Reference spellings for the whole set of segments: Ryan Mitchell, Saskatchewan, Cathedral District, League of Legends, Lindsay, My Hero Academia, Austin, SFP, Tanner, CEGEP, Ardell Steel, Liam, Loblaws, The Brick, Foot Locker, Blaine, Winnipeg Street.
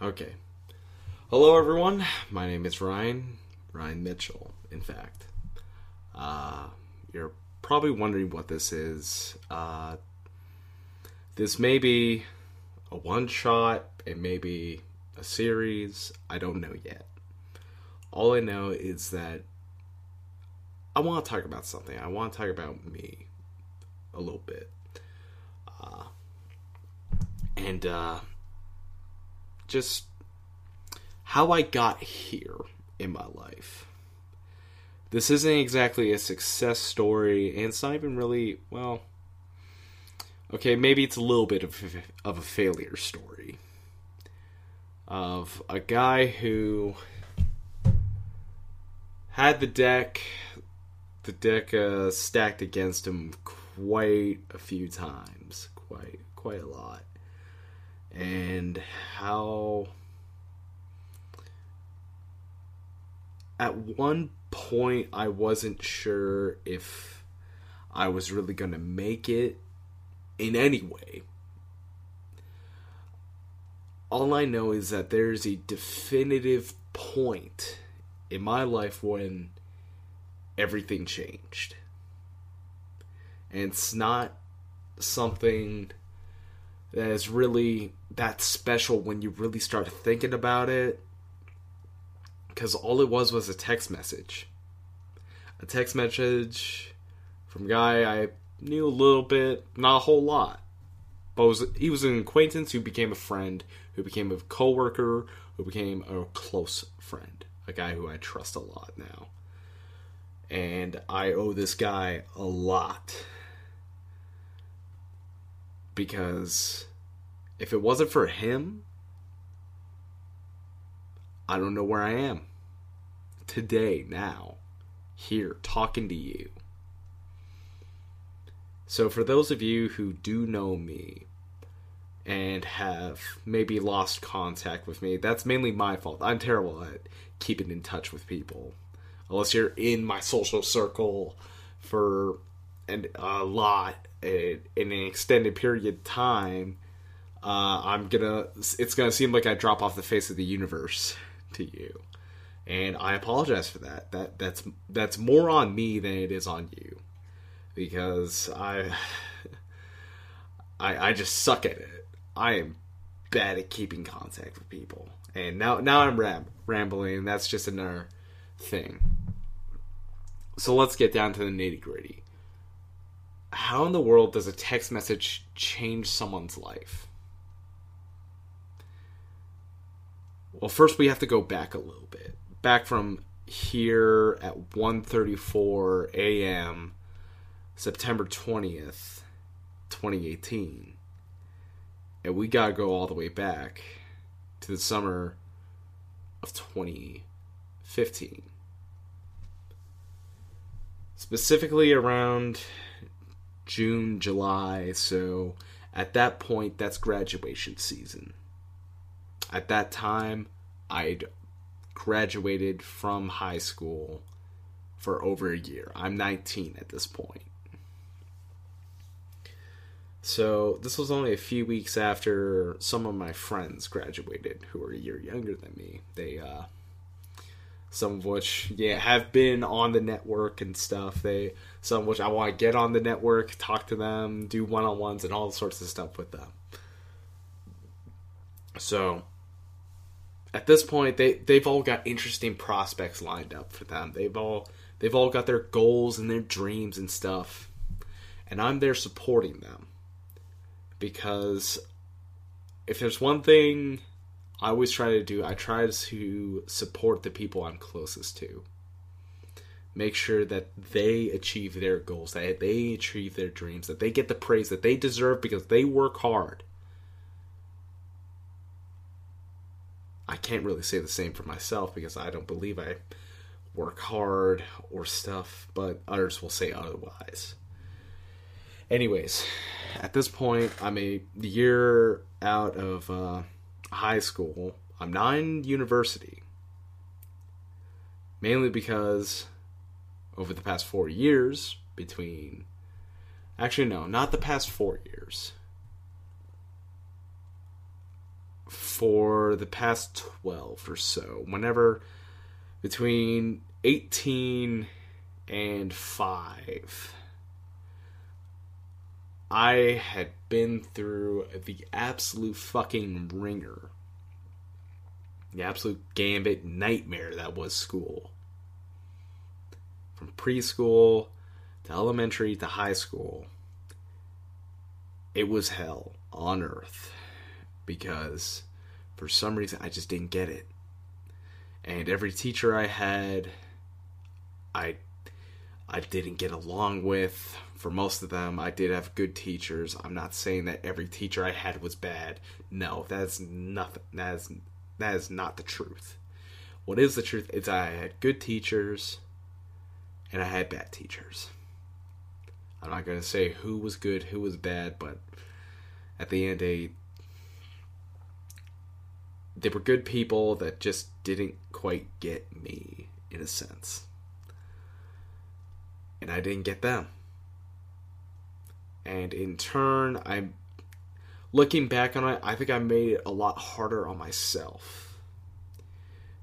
Okay. Hello, everyone. My name is Ryan Mitchell, in fact. You're probably wondering what this is. This may be a one-shot, it may be a series, I don't know yet. All I know is that I want to talk about something. I want to talk about me a little bit. Just how I got here in my life. This isn't exactly a success story, and it's not even really, well, okay, maybe it's a little bit of a failure story. Of a guy who had the deck stacked against him quite a few times. Quite a lot. And how at one point I wasn't sure if I was really going to make it in any way. All I know is that there's a definitive point in my life when everything changed. And it's not something that is really that special when you really start thinking about it. Because all it was a text message. A text message from a guy I knew a little bit, not a whole lot. But he was an acquaintance who became a friend, who became a co-worker, who became a close friend. A guy who I trust a lot now. And I owe this guy a lot. Because if it wasn't for him, I don't know where I am today, now, here, talking to you. So for those of you who do know me and have maybe lost contact with me, that's mainly my fault. I'm terrible at keeping in touch with people. Unless you're in my social circle for a lot in an extended period of time, it's gonna seem like I drop off the face of the universe to you, and I apologize for that. That's more on me than it is on you, because I just suck at it. I am bad at keeping contact with people, and now I'm rambling. And that's just another thing. So let's get down to the nitty-gritty. How in the world does a text message change someone's life? Well, first we have to go back a little bit. Back from here at 1:34 a.m., September 20th, 2018. And we gotta go all the way back to the summer of 2015. Specifically around June, July, so at that point, that's graduation season. At that time, I'd graduated from high school for over a year. I'm 19 at this point. So this was only a few weeks after some of my friends graduated who were a year younger than me. They, some of which, have been on the network and stuff. Some of which I want to get on the network, talk to them, do one-on-ones and all sorts of stuff with them. So, at this point, they've all got interesting prospects lined up for them. They've all got their goals and their dreams and stuff. And I'm there supporting them. Because if there's one thing I always try to do, I try to support the people I'm closest to. Make sure that they achieve their goals, that they achieve their dreams, that they get the praise that they deserve because they work hard. I can't really say the same for myself because I don't believe I work hard or stuff, but others will say otherwise. Anyways, at this point, I'm a year out of high school. I'm not in university. Mainly because over the past 4 years actually, no, not the past 4 years. for the past 12 or so. Whenever between 18 and 5, I had been through the absolute fucking ringer. The absolute gambit nightmare that was school. From preschool to elementary to high school, it was hell on earth. Because for some reason I just didn't get it. And every teacher I had, I didn't get along with. For most of them, I did have good teachers. I'm not saying that every teacher I had was bad. No, that's nothing. That is not the truth. What is the truth is I had good teachers and I had bad teachers. I'm not going to say who was good, who was bad, but at the end of the day, they were good people that just didn't quite get me, in a sense. And I didn't get them. And in turn, I'm looking back on it, I think I made it a lot harder on myself.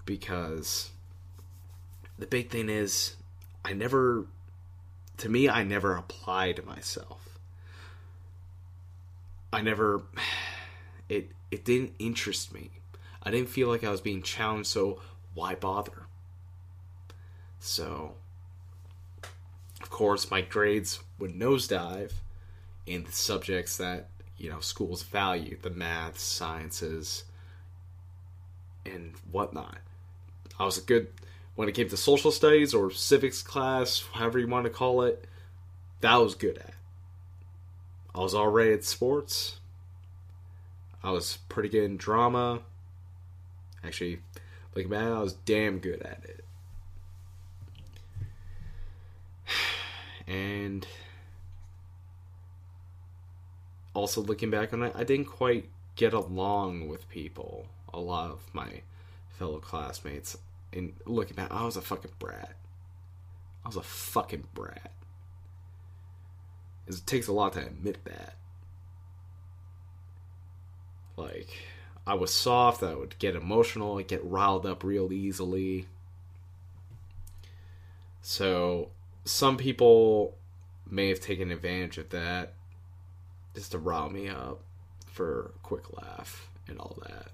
Because the big thing is, I never applied myself. It didn't interest me. I didn't feel like I was being challenged, so why bother? So, of course, my grades would nosedive in the subjects that, schools value, the math, sciences, and whatnot. I was when it came to social studies or civics class, however you want to call it, that I was good at. I was all right at sports. I was pretty good in drama. Actually, looking back, I was damn good at it. And also looking back on it, I didn't quite get along with people. A lot of my fellow classmates. And looking back, I was a fucking brat. It takes a lot to admit that. Like, I was soft. I would get emotional. I'd get riled up real easily. So, some people may have taken advantage of that. Just to rile me up for a quick laugh and all that.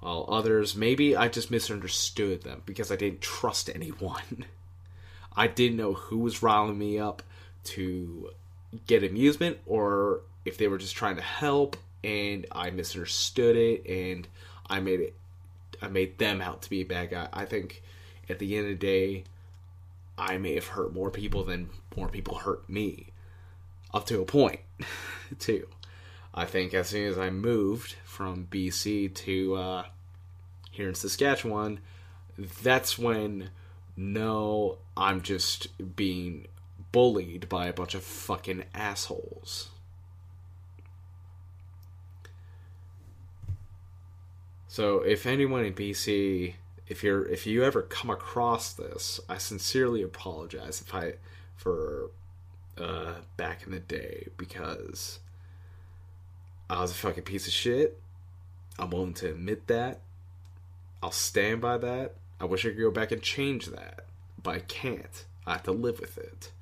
While others, maybe I just misunderstood them because I didn't trust anyone. I didn't know who was riling me up to get amusement or if they were just trying to help, and I misunderstood it and I made them out to be a bad guy. I think at the end of the day, I may have hurt more people than more people hurt me. Up to a point, too. I think as soon as I moved from BC to here in Saskatchewan, that's when, no, I'm just being bullied by a bunch of fucking assholes. So if anyone in BC, if you ever come across this, I sincerely apologize for back in the day, because I was a fucking piece of shit. I'm willing to admit that. I'll stand by that. I wish I could go back and change that, but I can't. I have to live with it,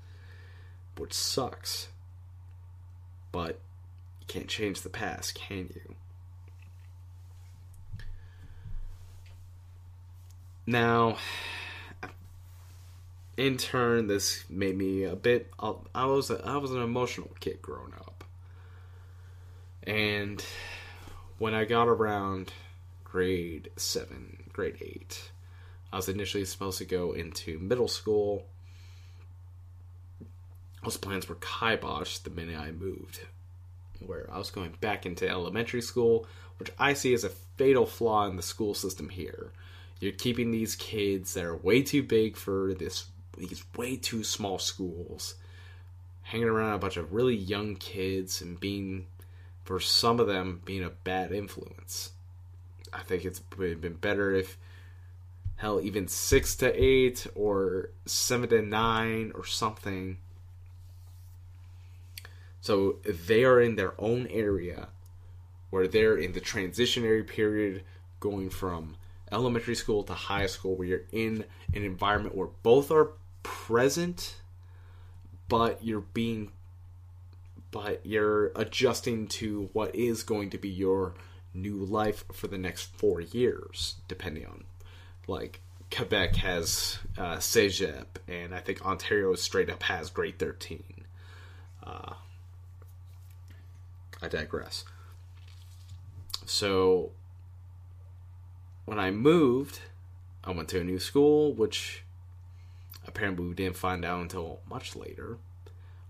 which sucks. But you can't change the past, can you? Now, in turn, this made me a bit... I was an emotional kid growing up. And when I got around grade 7, grade 8, I was initially supposed to go into middle school. Those plans were kiboshed the minute I moved, where I was going back into elementary school, which I see as a fatal flaw in the school system here. You're keeping these kids that are way too big for these way too small schools, hanging around a bunch of really young kids and for some of them being a bad influence. I think it's been better if, hell, even 6 to 8 or 7 to 9 or something. So they are in their own area where they're in the transitionary period going from elementary school to high school, where you're in an environment where both are present, but you're adjusting to what is going to be your new life for the next 4 years, depending on, like, Quebec has CEGEP, and I think Ontario straight up has grade 13. I digress. So when I moved, I went to a new school, which apparently we didn't find out until much later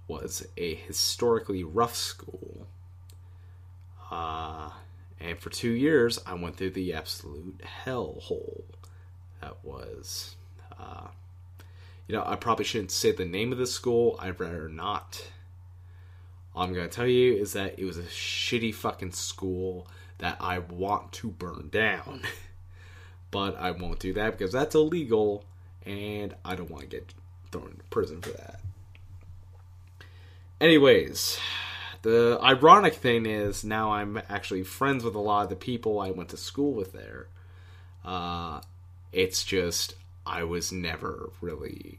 was a historically rough school. And for 2 years, I went through the absolute hellhole. That was, I probably shouldn't say the name of the school. I'd rather not. All I'm going to tell you is that it was a shitty fucking school that I want to burn down. But I won't do that because that's illegal, and I don't want to get thrown into prison for that. Anyways, the ironic thing is now I'm actually friends with a lot of the people I went to school with there. It's just I was never really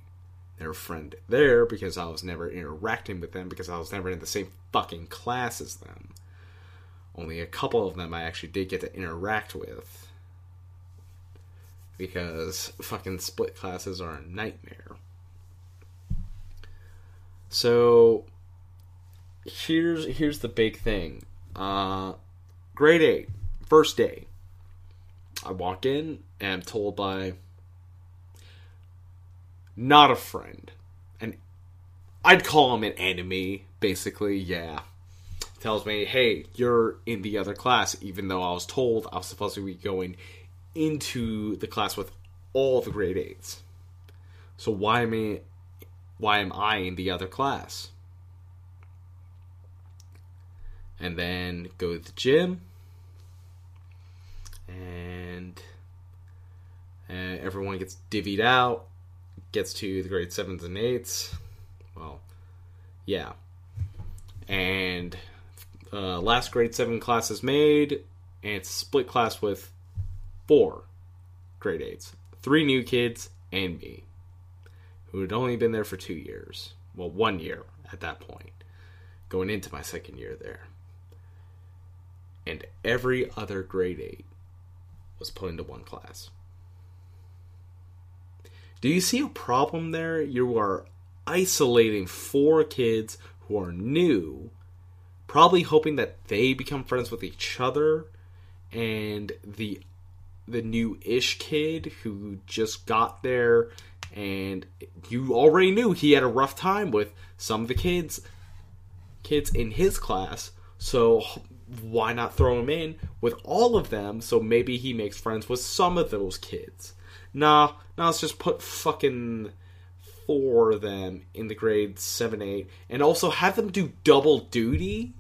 their friend there because I was never interacting with them because I was never in the same fucking class as them. Only a couple of them I actually did get to interact with because fucking split classes are a nightmare. So here's the big thing. Grade 8, first day. I walk in and I'm told by not a friend, and I'd call him an enemy, basically, yeah. Tells me, hey, you're in the other class, even though I was told I was supposed to be going into the class with all the grade 8s. So why am I in the other class? And then go to the gym, and everyone gets divvied out, gets to the grade 7s and 8s. Well, yeah. And last grade 7 class is made, and it's a split class with 4 grade 8s. 3 new kids and me, who had only been there for 2 years. Well, 1 year at that point, going into my 2nd year there. And every other grade 8 was put into one class. Do you see a problem there? You are isolating 4 kids who are new, probably hoping that they become friends with each other, and the new-ish kid who just got there, and you already knew he had a rough time with some of the kids in his class, so why not throw him in with all of them so maybe he makes friends with some of those kids? Nah, let's just put fucking 4 of them in the grade 7, 8, and also have them do double duty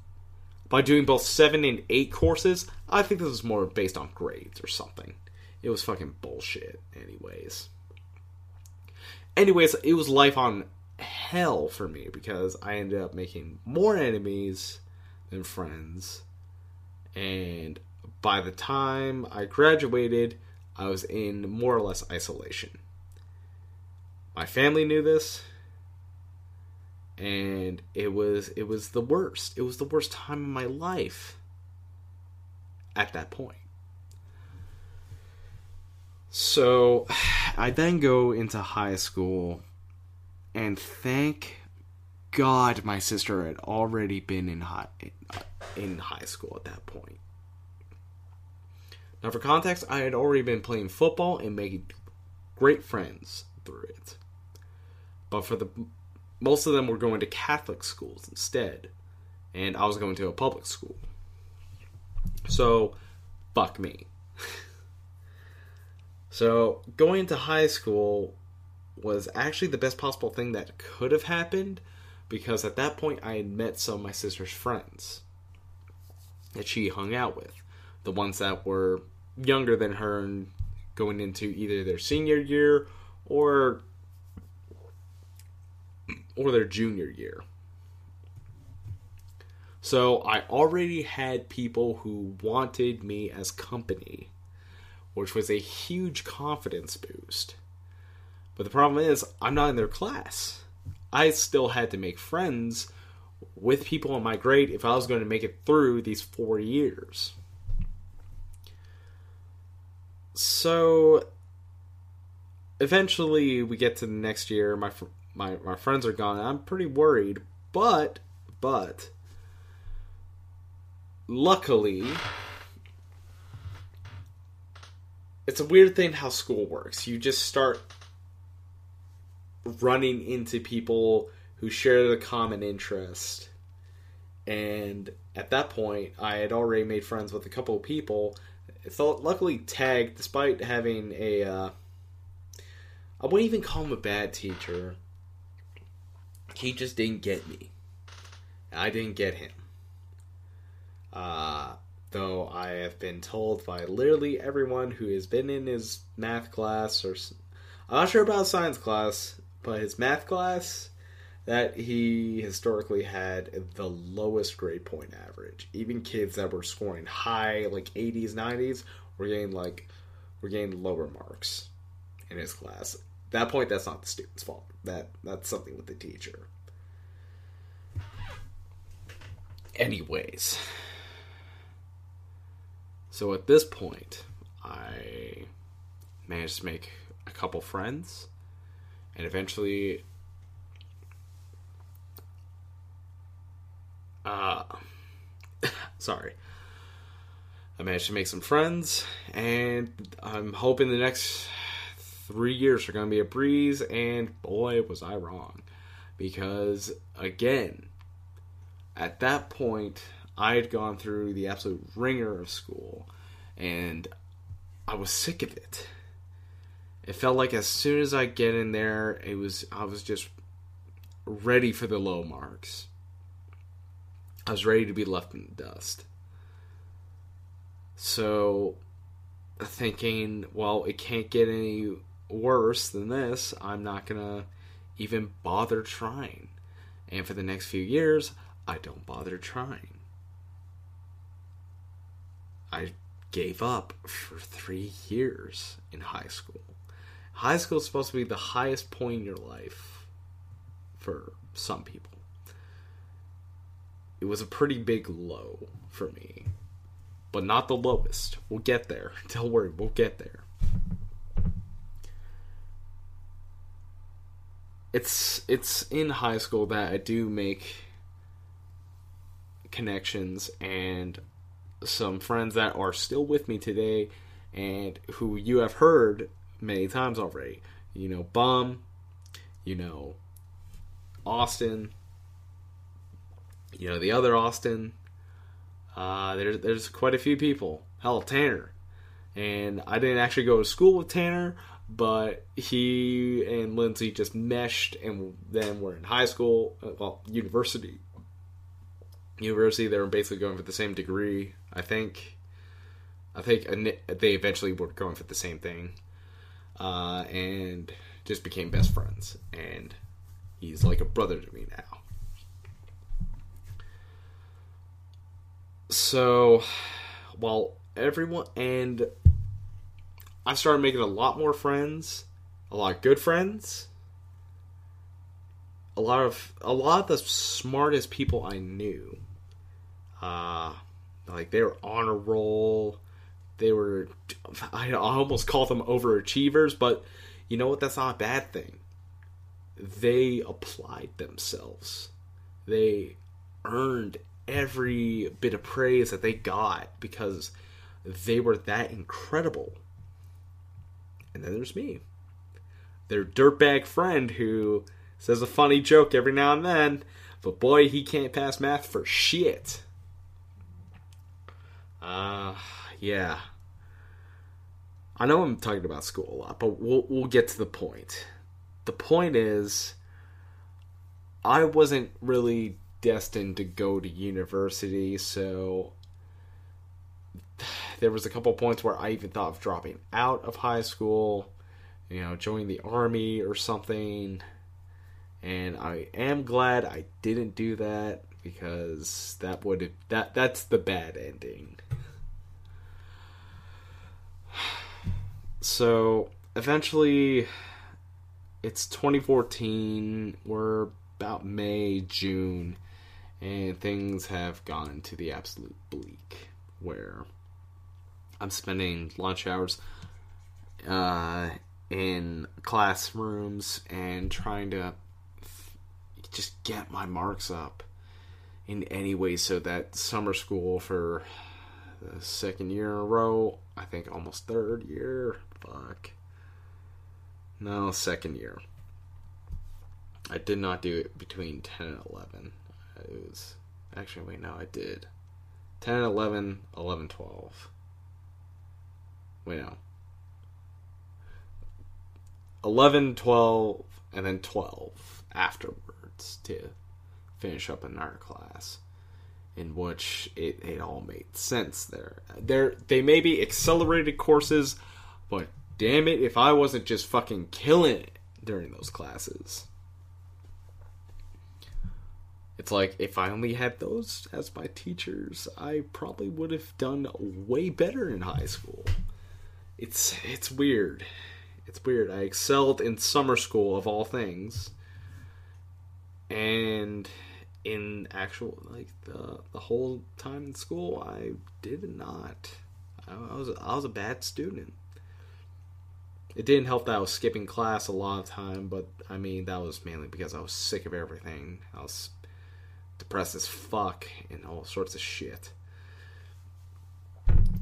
by doing both 7 and 8 courses. I think this was more based on grades or something. It was fucking bullshit, anyways. It was life on hell for me because I ended up making more enemies than friends. And by the time I graduated, I was in more or less isolation. My family knew this, and it was the worst. It was the worst time of my life at that point. So I then go into high school, and thank God my sister had already been in high school at that point. Now, for context, I had already been playing football and making great friends through it. But for most of them were going to Catholic schools instead, and I was going to a public school. So, fuck me. So, going into high school was actually the best possible thing that could have happened, because at that point I had met some of my sister's friends that she hung out with. The ones that were younger than her and going into either their senior year or their junior year. So I already had people who wanted me as company, which was a huge confidence boost. But the problem is, I'm not in their class. I still had to make friends with people in my grade if I was going to make it through these 4 years. So eventually we get to the next year. My friends are gone. And I'm pretty worried, but luckily, it's a weird thing how school works. You just start running into people who share the common interest. And at that point, I had already made friends with a couple of people. So luckily, Tag, despite having I wouldn't even call him a bad teacher. He just didn't get me. I didn't get him. Though I have been told by literally everyone who has been in his math class, or I'm not sure about science class, but his math class, that he historically had the lowest grade point average. Even kids that were scoring high, like 80s, 90s, were getting lower marks in his class. At that point, that's not the student's fault. That's something with the teacher. Anyways. So at this point, I managed to make a couple friends, and eventually I managed to make some friends, and I'm hoping the next 3 years are going to be a breeze, and boy, was I wrong. Because, again, at that point, I had gone through the absolute ringer of school, and I was sick of it. It felt like as soon as I get in there, I was just ready for the low marks. I was ready to be left in the dust. So, thinking, well, it can't get any worse than this. I'm not going to even bother trying. And for the next few years, I don't bother trying. I gave up for 3 years in high school. High school is supposed to be the highest point in your life for some people. It was a pretty big low for me, but not the lowest. We'll get there. Don't worry, we'll get there. It's in high school that I do make connections and some friends that are still with me today and who you have heard many times already. You know, Bum, you know, Austin, you know, the other Austin. There's quite a few people. Hell, Tanner. And I didn't actually go to school with Tanner, but he and Lindsay just meshed, and then we're in high school, well, university. They were basically going for the same degree, I think. They eventually were going for the same thing. And just became best friends. And he's like a brother to me now. So, I started making a lot more friends, a lot of good friends, a lot of the smartest people I knew. They were on a roll. I almost call them overachievers, but you know what? That's not a bad thing. They applied themselves. They earned every bit of praise that they got because they were that incredible. And then there's me, their dirtbag friend who says a funny joke every now and then, but boy, he can't pass math for shit. Yeah. I know I'm talking about school a lot, but we'll get to the point. The point is, I wasn't really destined to go to university, so there was a couple points where I even thought of dropping out of high school, you know, joining the army or something. And I am glad I didn't do that, because that's the bad ending. So eventually, it's 2014, we're about May, June, and things have gone to the absolute bleak, where I'm spending lunch hours in classrooms and trying to just get my marks up in any way so that summer school for the second year in a row, I think almost third year, second year. I did not do it between 10 and 11. It was... Actually, wait, no, I did. 10 and 11, 11, 12. Wait, no. 11, 12, and then 12 afterwards to finish up an art class. In which it all made sense there. They may be accelerated courses, but damn it, if I wasn't just fucking killing it during those classes. It's like, if I only had those as my teachers, I probably would have done way better in high school. It's weird. It's weird. I excelled in summer school, of all things. And in actual, like, the whole time in school, I did not. I was a bad student. It didn't help that I was skipping class a lot of time, but, I mean, that was mainly because I was sick of everything. I was depressed as fuck and all sorts of shit.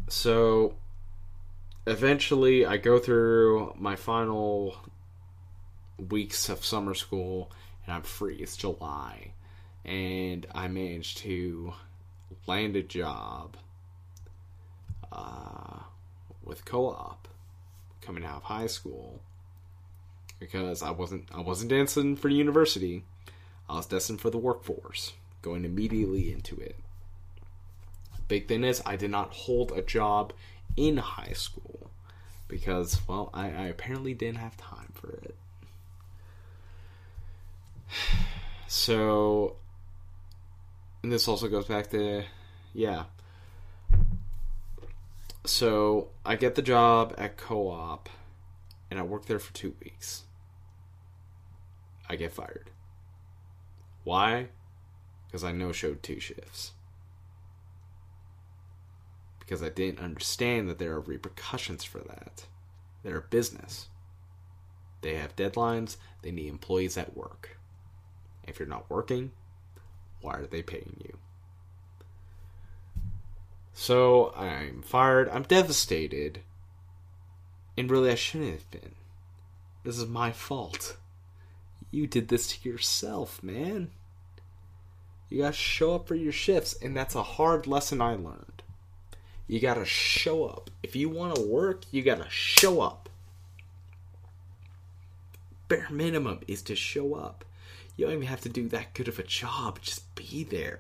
So, eventually, I go through my final weeks of summer school, and I'm free. It's July. And I managed to land a job with Co-op. Coming out of high school, because I wasn't destined for university. I was destined for the workforce, going immediately into it. The big thing is I did not hold a job in high school because, well, I apparently didn't have time for it. So, and this also goes back to, yeah. So, I get the job at Co-op, and I work there for 2 weeks. I get fired. Why? Because I no-showed 2 shifts. Because I didn't understand that there are repercussions for that. They're a business. They have deadlines. They need employees at work. If you're not working, why are they paying you? So, I'm fired, I'm devastated, and really I shouldn't have been. This is my fault. You did this to yourself, man. You gotta show up for your shifts, and that's a hard lesson I learned. You gotta show up. If you want to work, you gotta show up. Bare minimum is to show up. You don't even have to do that good of a job, just be there.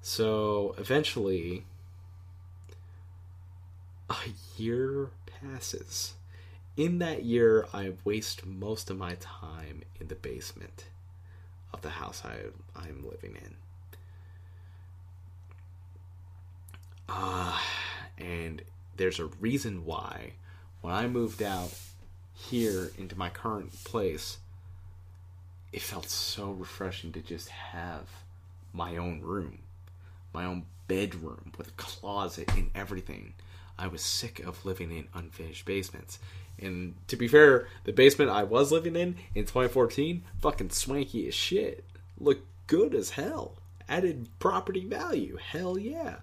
So, eventually, a year passes. In that year, I waste most of my time in the basement of the house I'm living in. And there's a reason why, when I moved out here into my current place, it felt so refreshing to just have my own room. My own bedroom with a closet and everything. I was sick of living in unfinished basements. And to be fair, the basement I was living in 2014, fucking swanky as shit. Looked good as hell. Added property value. Hell yeah.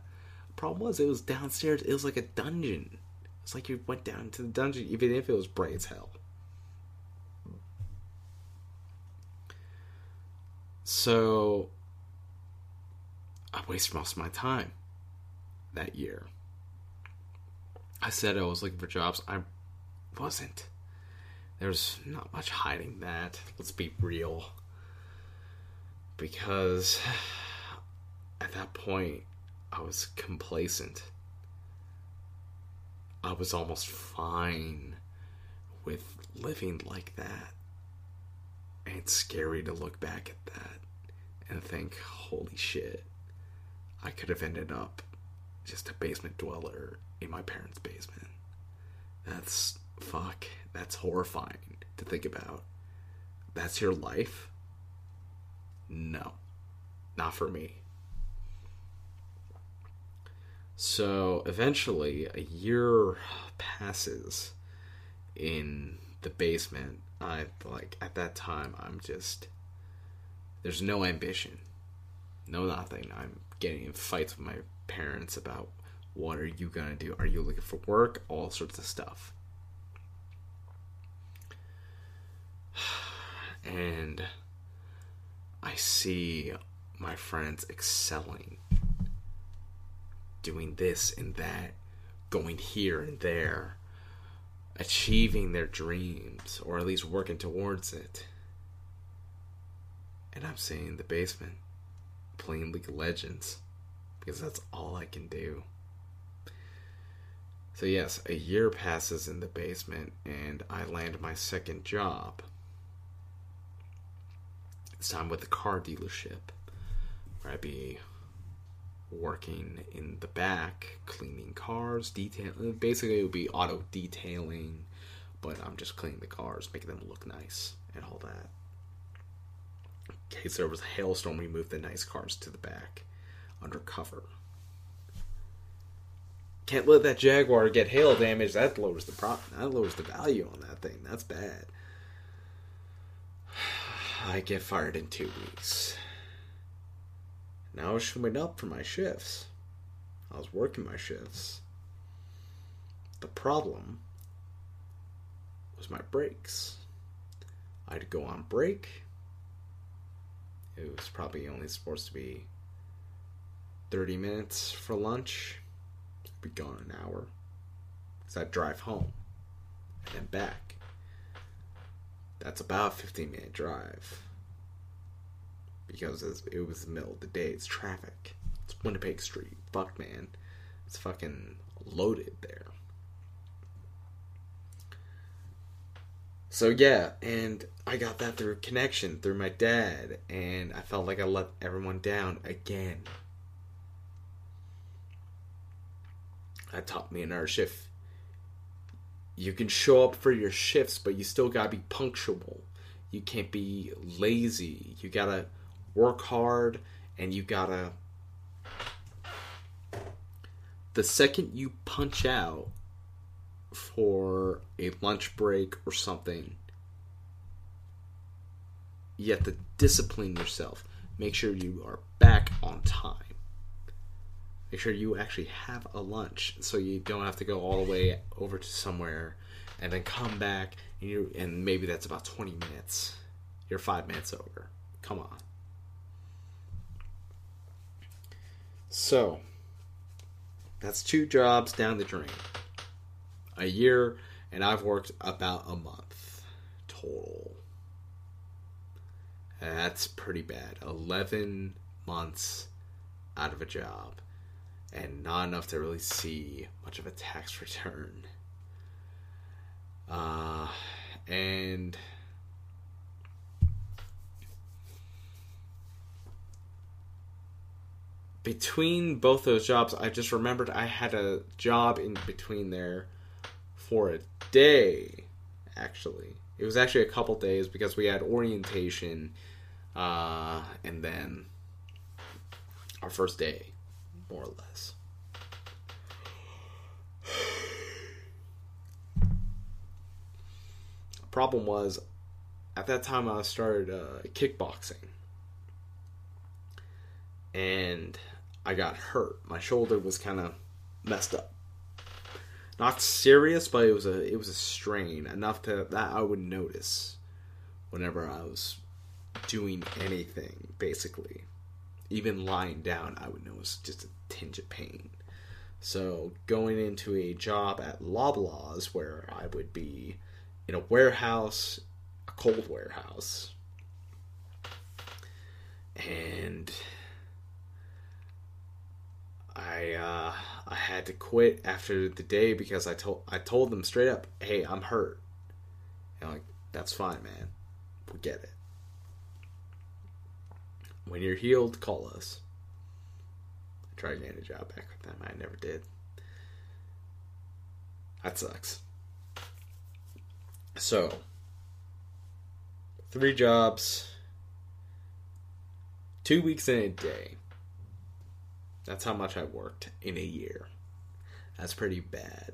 Problem was, it was downstairs. It was like a dungeon. It's like you went down into the dungeon, even if it was bright as hell. So, I wasted most of my time that year. I said I was looking for jobs. I wasn't. There's not much hiding that. Let's be real. Because at that point, I was complacent. I was almost fine with living like that. And it's scary to look back at that and think, holy shit, I could have ended up just a basement dweller in my parents' basement. That's horrifying to think about. That's your life? No, not for me. So eventually a year passes in the basement. At that time, I'm just, there's no ambition, no nothing. I'm getting in fights with my parents about, what are you gonna do? Are you looking for work? All sorts of stuff. And I see my friends excelling, doing this and that, going here and there, achieving their dreams, or at least working towards it. And I'm sitting in the basement playing League of Legends because that's all I can do. So yes, a year passes in the basement and I land my second job. This time with a car dealership, where I'd be working in the back, cleaning cars, detailing. Basically it would be auto detailing, but I'm just cleaning the cars, making them look nice and all that. In case there was a hailstorm, we moved the nice cars to the back, under cover. Can't let that Jaguar get hail damage. That lowers the that lowers the value on that thing. That's bad. I get fired in 2 weeks. Now I was showing up for my shifts. I was working my shifts. The problem was my breaks. I'd go on break. It was probably only supposed to be 30 minutes for lunch. Be gone an hour because I'd drive home and then back. That's about a 15-minute drive because it was the middle of the day. It's traffic. It's Winnipeg Street. Fuck, man. It's fucking loaded there. So yeah, and I got that through connection, through my dad, and I felt like I let everyone down again. That taught me another shift. You can show up for your shifts, but you still gotta be punctual. You can't be lazy. You gotta work hard, and you gotta... The second you punch out for a lunch break or something, you have to discipline yourself. Make sure you are back on time. Make sure you actually have a lunch so you don't have to go all the way over to somewhere and then come back and maybe that's about 20 minutes. You're 5 minutes over. Come on. So, that's 2 jobs down the drain. A year, and I've worked about a month total. That's pretty bad. 11 months out of a job. And not enough to really see much of a tax return. And between both those jobs, I just remembered I had a job in between there for a day, actually. It was actually a couple days because we had orientation and then our first day. More or less. The problem was, at that time I started kickboxing. And I got hurt. My shoulder was kind of messed up. Not serious, but it was a strain. Enough that I would notice whenever I was doing anything, basically. Even lying down, I would notice just a tinge of pain. So going into a job at Loblaws, where I would be in a warehouse, a cold warehouse, and I had to quit after the day because I told them straight up, "Hey, I'm hurt," and I'm like, "That's fine, man. We'll get it." When you're healed, call us. I tried getting a job back with them. I never did. That sucks. So, 3 jobs, 2 weeks in a day. That's how much I worked in a year. That's pretty bad.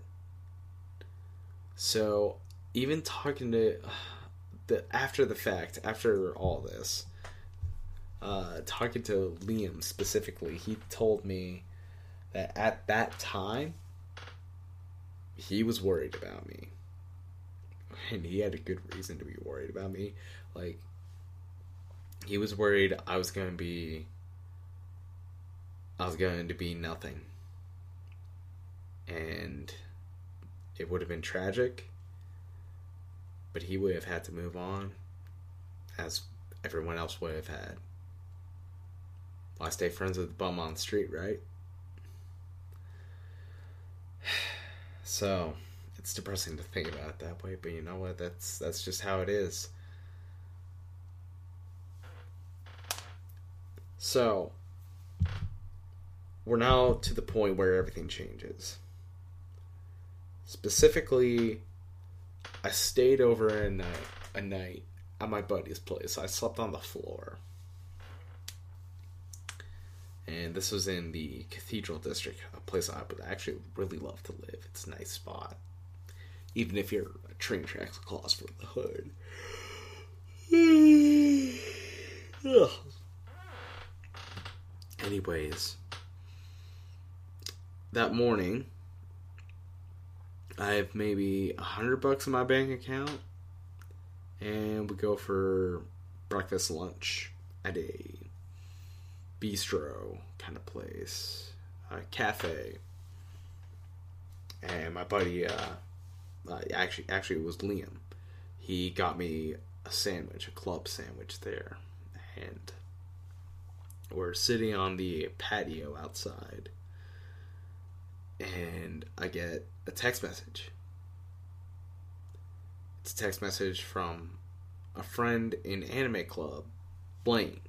So, even talking to after the fact, after all this, talking to Liam specifically, he told me that at that time, he was worried about me. And he had a good reason to be worried about me. Like, he was worried I was going to be nothing. And it would have been tragic, but he would have had to move on as everyone else would have had. Why stay friends with the bum on the street, right? So, it's depressing to think about it that way, but you know what? That's just how it is. So, we're now to the point where everything changes. Specifically, I stayed over a night at my buddy's place. I slept on the floor. And this was in the Cathedral District, a place I would actually really love to live. It's a nice spot. Even if you're a train track across from the hood. Ugh. Anyways, that morning, I have maybe $100 in my bank account, and we go for breakfast, lunch at a bistro kind of place, a cafe. And my buddy, actually it was Liam. He got me a sandwich, a club sandwich there, and we're sitting on the patio outside, and I get a text message. It's a text message from a friend in anime club, Blaine.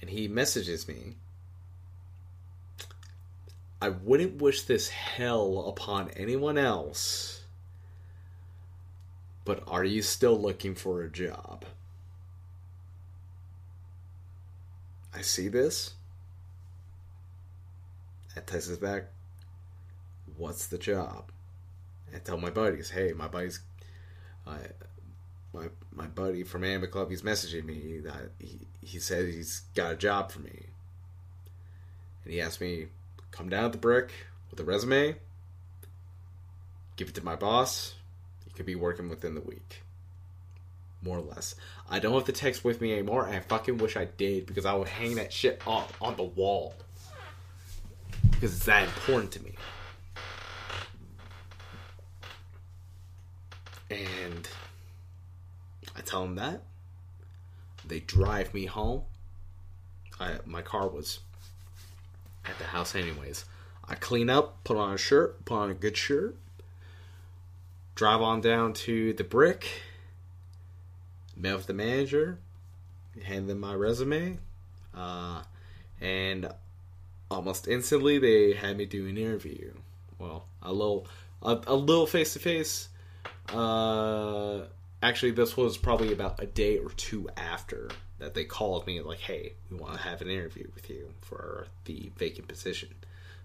And he messages me, "I wouldn't wish this hell upon anyone else, but are you still looking for a job?" I see this. I text it back, "What's the job?" I tell my buddies, "Hey, my buddy from Anime Club, he's messaging me that he said he's got a job for me." And he asked me, "Come down at the Brick with a resume, give it to my boss, you could be working within the week." More or less. I don't have the text with me anymore, and I fucking wish I did, because I would hang that shit up on the wall. Because it's that important to me. And I tell them that. They drive me home. My car was at the house anyways. I clean up, put on a good shirt, drive on down to the Brick, met with the manager, hand them my resume, and almost instantly they had me do an interview. Well, a little face-to-face. Actually, this was probably about a day or two after that they called me like, "Hey, we want to have an interview with you for the vacant position."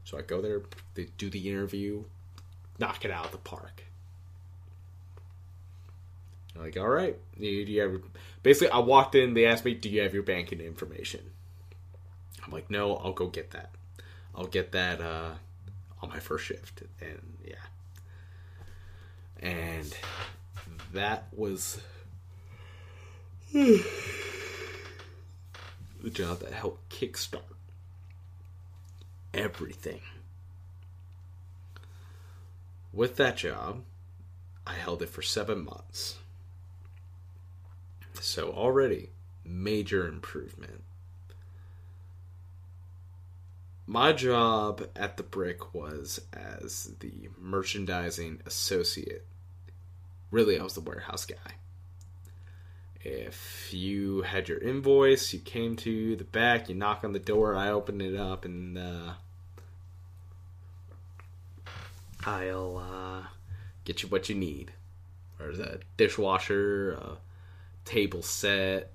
So I go there, they do the interview, knock it out of the park. I'm like, "All right, basically I walked in, they asked me, "Do you have your banking information?" I'm like, "No, I'll go get that. I'll get that on my first shift." And yeah. And that was the job that helped kickstart everything. With that job, I held it for 7 months. So already, major improvement. My job at the Brick was as the merchandising associate. Really, I was the warehouse guy. If you had your invoice, you came to the back, you knock on the door, I open it up, and I'll get you what you need. There's a dishwasher, a table set,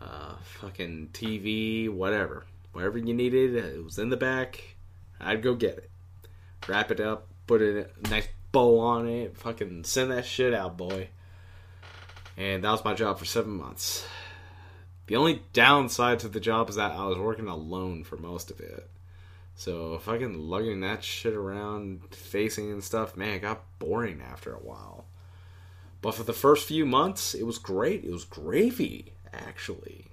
fucking TV, whatever. Whatever you needed, it was in the back, I'd go get it. Wrap it up, put a nice bow on it, fucking send that shit out, boy. And that was my job for 7 months. The only downside to the job is that I was working alone for most of it. So fucking lugging that shit around, facing and stuff, man, it got boring after a while. But for the first few months, it was great. It was gravy, actually.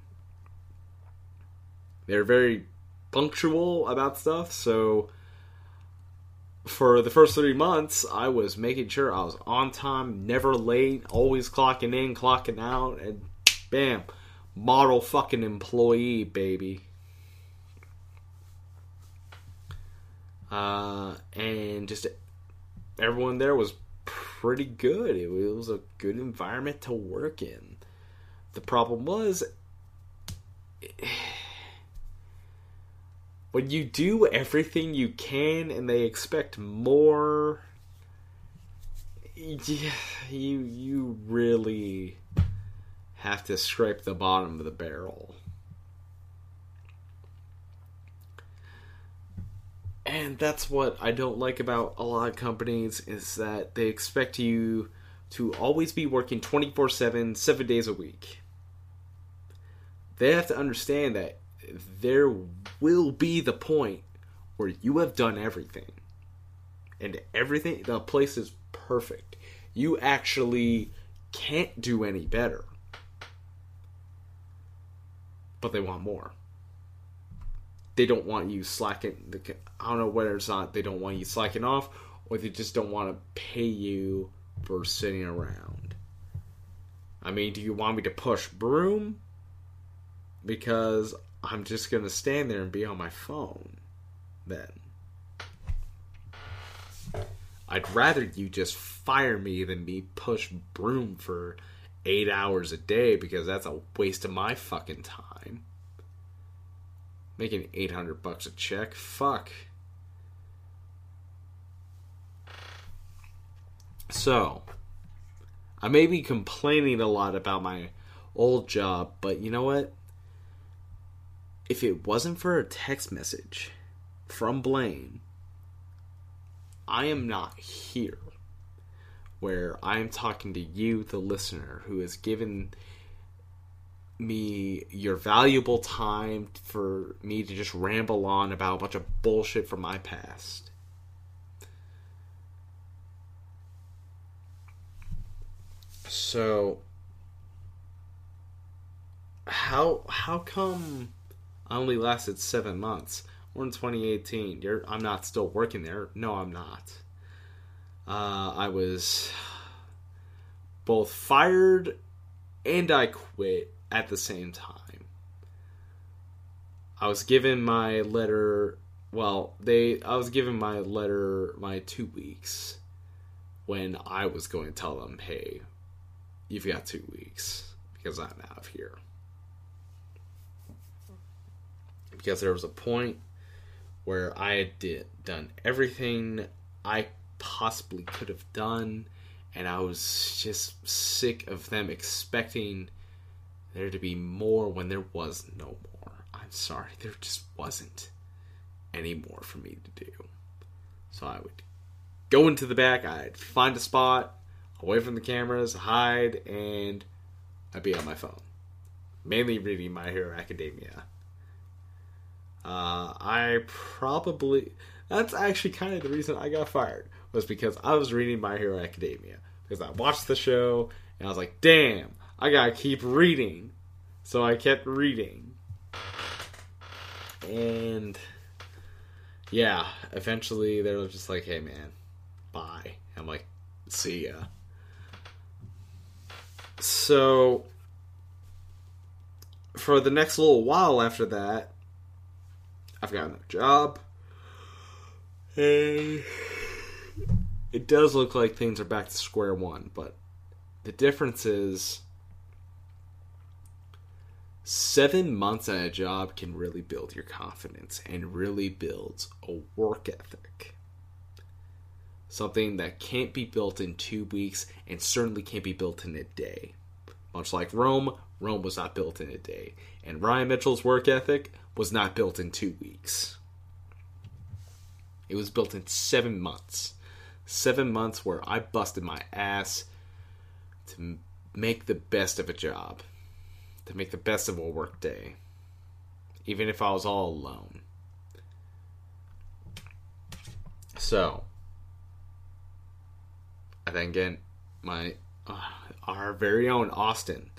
They were very punctual about stuff, so for the first 3 months, I was making sure I was on time, never late, always clocking in, clocking out, and bam, model fucking employee, baby. And just everyone there was pretty good. It was a good environment to work in. The problem was, when you do everything you can and they expect more, you really have to scrape the bottom of the barrel. And that's what I don't like about a lot of companies, is that they expect you to always be working 24/7, 7 days a week. They have to understand that there will be the point where you have done everything. And everything, the place is perfect. You actually can't do any better. But they want more. They don't want you slacking. I don't know whether it's not they don't want you slacking off, or they just don't want to pay you for sitting around. I mean, do you want me to push broom? Because I'm just going to stand there and be on my phone then. I'd rather you just fire me than me push broom for 8 hours a day, because that's a waste of my fucking time. Making $800 a check? Fuck. So, I may be complaining a lot about my old job, but you know what? If it wasn't for a text message from Blaine, I am not here, where I am talking to you, the listener, who has given me your valuable time for me to just ramble on about a bunch of bullshit from my past. So, how come I only lasted 7 months? We're in 2018. I'm not still working there. No, I'm not. I was both fired and I quit at the same time. I was given my letter. Well, I was given my letter, my 2 weeks, when I was going to tell them, hey, you've got 2 weeks because I'm out of here. Because there was a point where I had done everything I possibly could have done, and I was just sick of them expecting there to be more when there was no more. I'm sorry, there just wasn't any more for me to do. So I would go into the back, I'd find a spot away from the cameras, hide, and I'd be on my phone. Mainly reading My Hero Academia. That's actually kind of the reason I got fired, was because I was reading My Hero Academia, because I watched the show and I was like, damn, I gotta keep reading. So I kept reading, and yeah, eventually they were just like, hey man, bye. I'm like, see ya. So for the next little while after that, I've got another job. Hey. It does look like things are back to square one, but the difference is 7 months at a job can really build your confidence and really builds a work ethic. Something that can't be built in 2 weeks and certainly can't be built in a day. Much like Rome, Rome was not built in a day. And Ryan Mitchell's work ethic was not built in 2 weeks. It was built in 7 months. 7 months where I busted my ass to make the best of a job. To make the best of a work day. Even if I was all alone. So, I then get my our very own Austin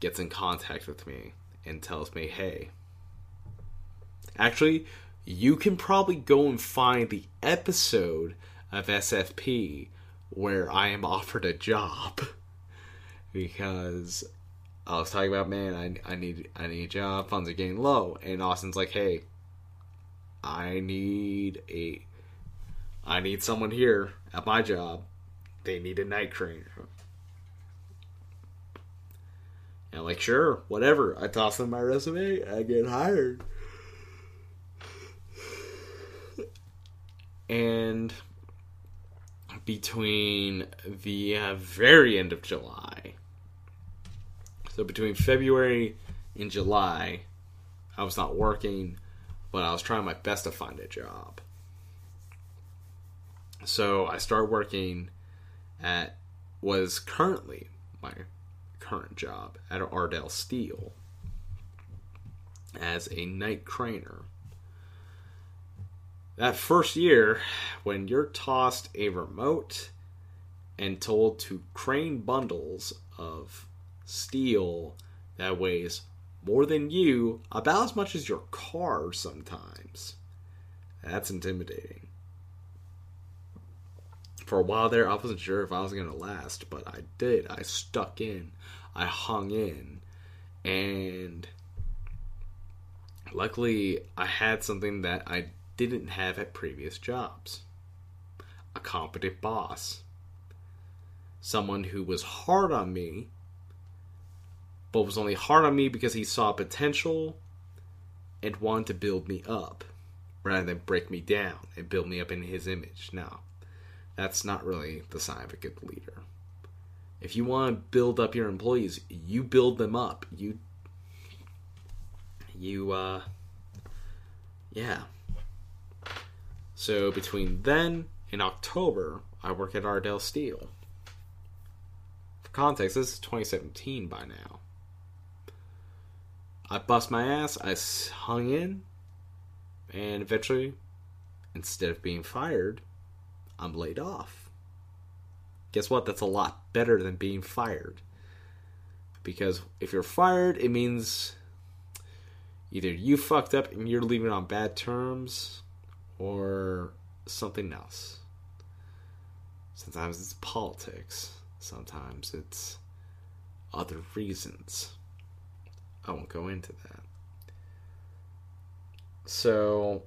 gets in contact with me and tells me, hey, actually, you can probably go and find the episode of SFP where I am offered a job. Because I was talking about, man, I need a job, funds are getting low. And Austin's like, hey, I need someone here at my job. They need a night trainer. And I'm like, sure, whatever. I toss in my resume, I get hired. And between the very end of July, so between February and July, I was not working, but I was trying my best to find a job. So I started working at what is currently my current job at Ardell Steel as a night trainer. That first year, when you're tossed a remote and told to crane bundles of steel that weighs more than you, about as much as your car sometimes, that's intimidating. For a while there, I wasn't sure if I was going to last, but I did. I stuck in. I hung in. And luckily, I had something that I didn't have at previous jobs. A competent boss. Someone who was hard on me, but was only hard on me because he saw potential and wanted to build me up rather than break me down and build me up in his image. Now, that's not really the sign of a good leader. If you want to build up your employees, you build them up. Yeah. So between then and October, I work at Ardell Steel. For context, this is 2017 by now. I bust my ass, I hung in, and eventually, instead of being fired, I'm laid off. Guess what? That's a lot better than being fired. Because if you're fired, it means either you fucked up and you're leaving on bad terms, or something else. Sometimes it's politics. Sometimes it's other reasons. I won't go into that. So,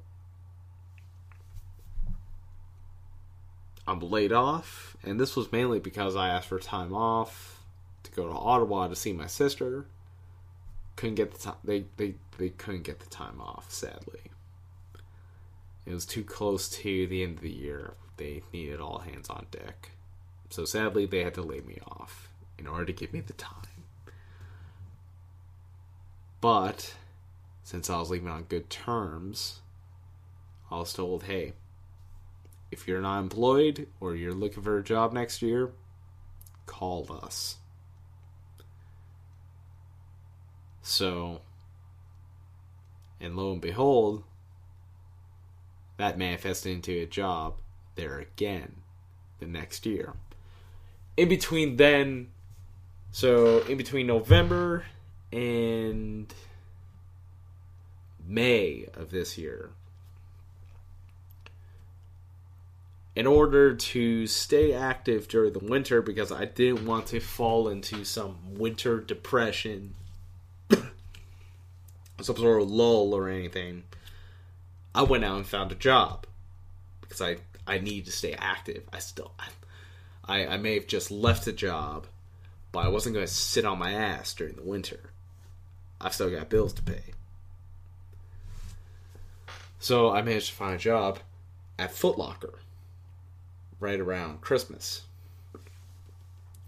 I'm laid off. And this was mainly because I asked for time off to go to Ottawa to see my sister. Couldn't get the time. They couldn't get the time off, sadly. It was too close to the end of the year. They needed all hands on deck. So sadly, they had to lay me off in order to give me the time. But since I was leaving on good terms, I was told, hey, if you're not employed or you're looking for a job next year, call us. So, and lo and behold, that manifested into a job there again the next year. In between November and May of this year, in order to stay active during the winter, because I didn't want to fall into some winter depression, some sort of lull or anything, I went out and found a job because I needed to stay active. I may have just left a job, but I wasn't going to sit on my ass during the winter. I've still got bills to pay. So I managed to find a job at Foot Locker right around Christmas.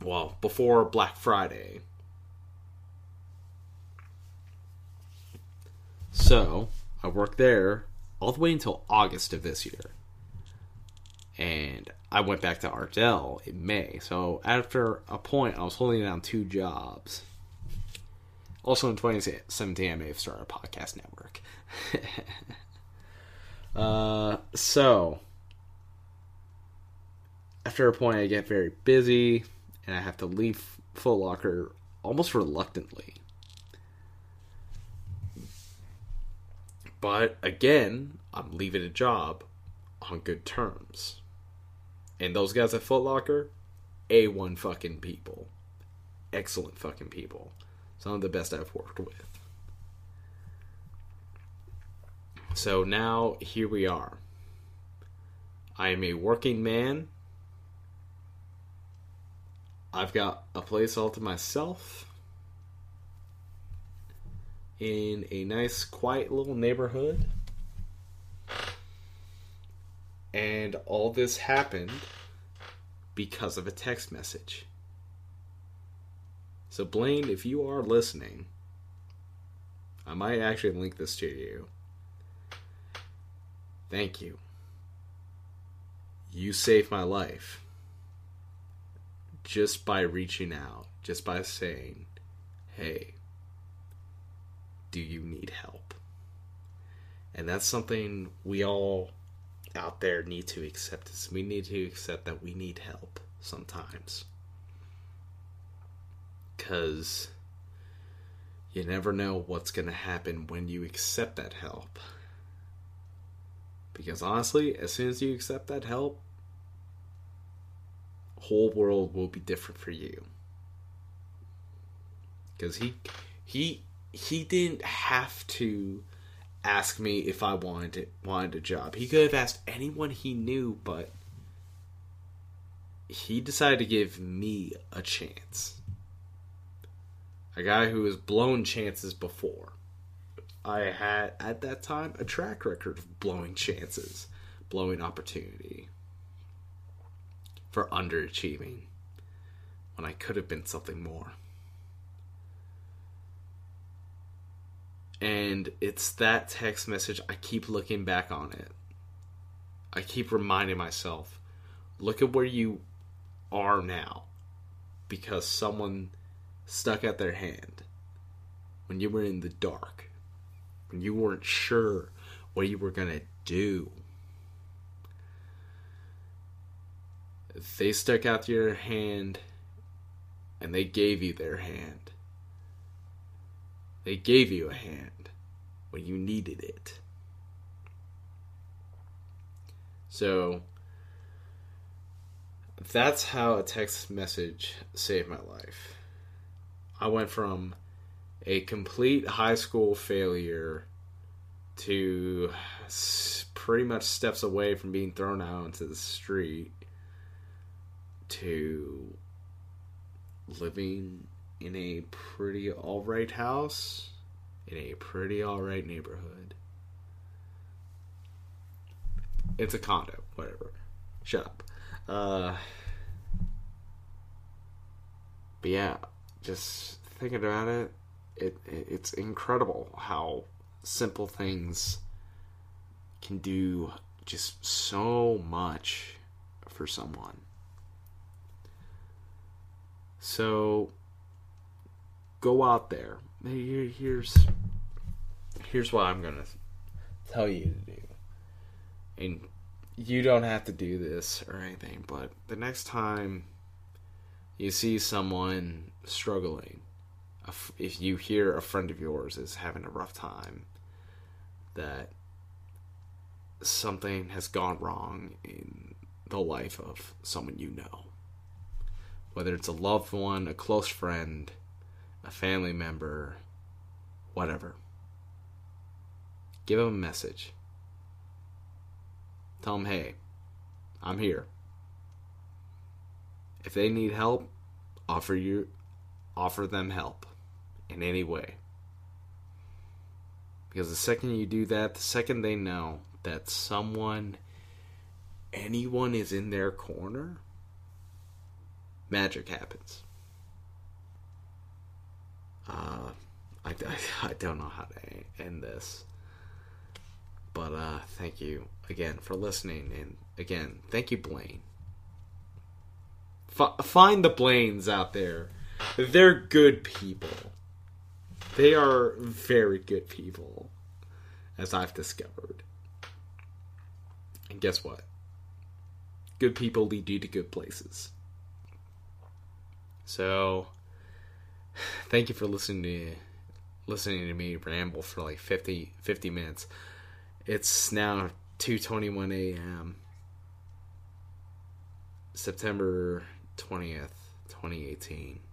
Well, before Black Friday. So I worked there all the way until August of this year. And I went back to Ardell in May. So after a point, I was holding down two jobs. Also in 2017, I may have started a podcast network. So after a point, I get very busy. And I have to leave Foot Locker almost reluctantly. But again, I'm leaving a job on good terms. And those guys at Foot Locker, A1 fucking people. Excellent fucking people. Some of the best I've worked with. So now, here we are. I am a working man. I've got a place all to myself. In a nice, quiet little neighborhood. And all this happened because of a text message. So Blaine, if you are listening, I might actually link this to you. Thank you. You saved my life. Just by reaching out. Just by saying, hey, do you need help? And that's something we all out there need to accept this. We need to accept that we need help sometimes. Because you never know what's going to happen when you accept that help. Because honestly, as soon as you accept that help, the whole world will be different for you. Because he didn't have to ask me if I wanted a job. He could have asked anyone he knew, but he decided to give me a chance. A guy who has blown chances before. I had, at that time, a track record of blowing chances, blowing opportunity, for underachieving, when I could have been something more. And it's that text message, I keep looking back on it. I keep reminding myself, look at where you are now. Because someone stuck out their hand. When you were in the dark. When you weren't sure what you were going to do. They stuck out your hand. And they gave you their hand. They gave you a hand when you needed it. So that's how a text message saved my life. I went from a complete high school failure to pretty much steps away from being thrown out into the street to living in a pretty alright house, in a pretty alright neighborhood. It's a condo, whatever. Shut up. But yeah, just thinking about it, it's incredible how simple things can do just so much for someone. So go out there. Here's what I'm going to tell you to do. And you don't have to do this or anything, but the next time you see someone struggling, if you hear a friend of yours is having a rough time, that something has gone wrong in the life of someone you know. Whether it's a loved one, a close friend, a family member, whatever. Give them a message. Tell them, hey, I'm here. If they need help, offer them help in any way. Because the second you do that, the second they know that someone, anyone is in their corner, magic happens. I don't know how to end this. But thank you again for listening. And again, thank you, Blaine. Find the Blaines out there. They're good people. They are very good people, as I've discovered. And guess what? Good people lead you to good places. So, thank you for listening to me ramble for like 50 minutes. It's now 2:21 a.m. September 20th, 2018.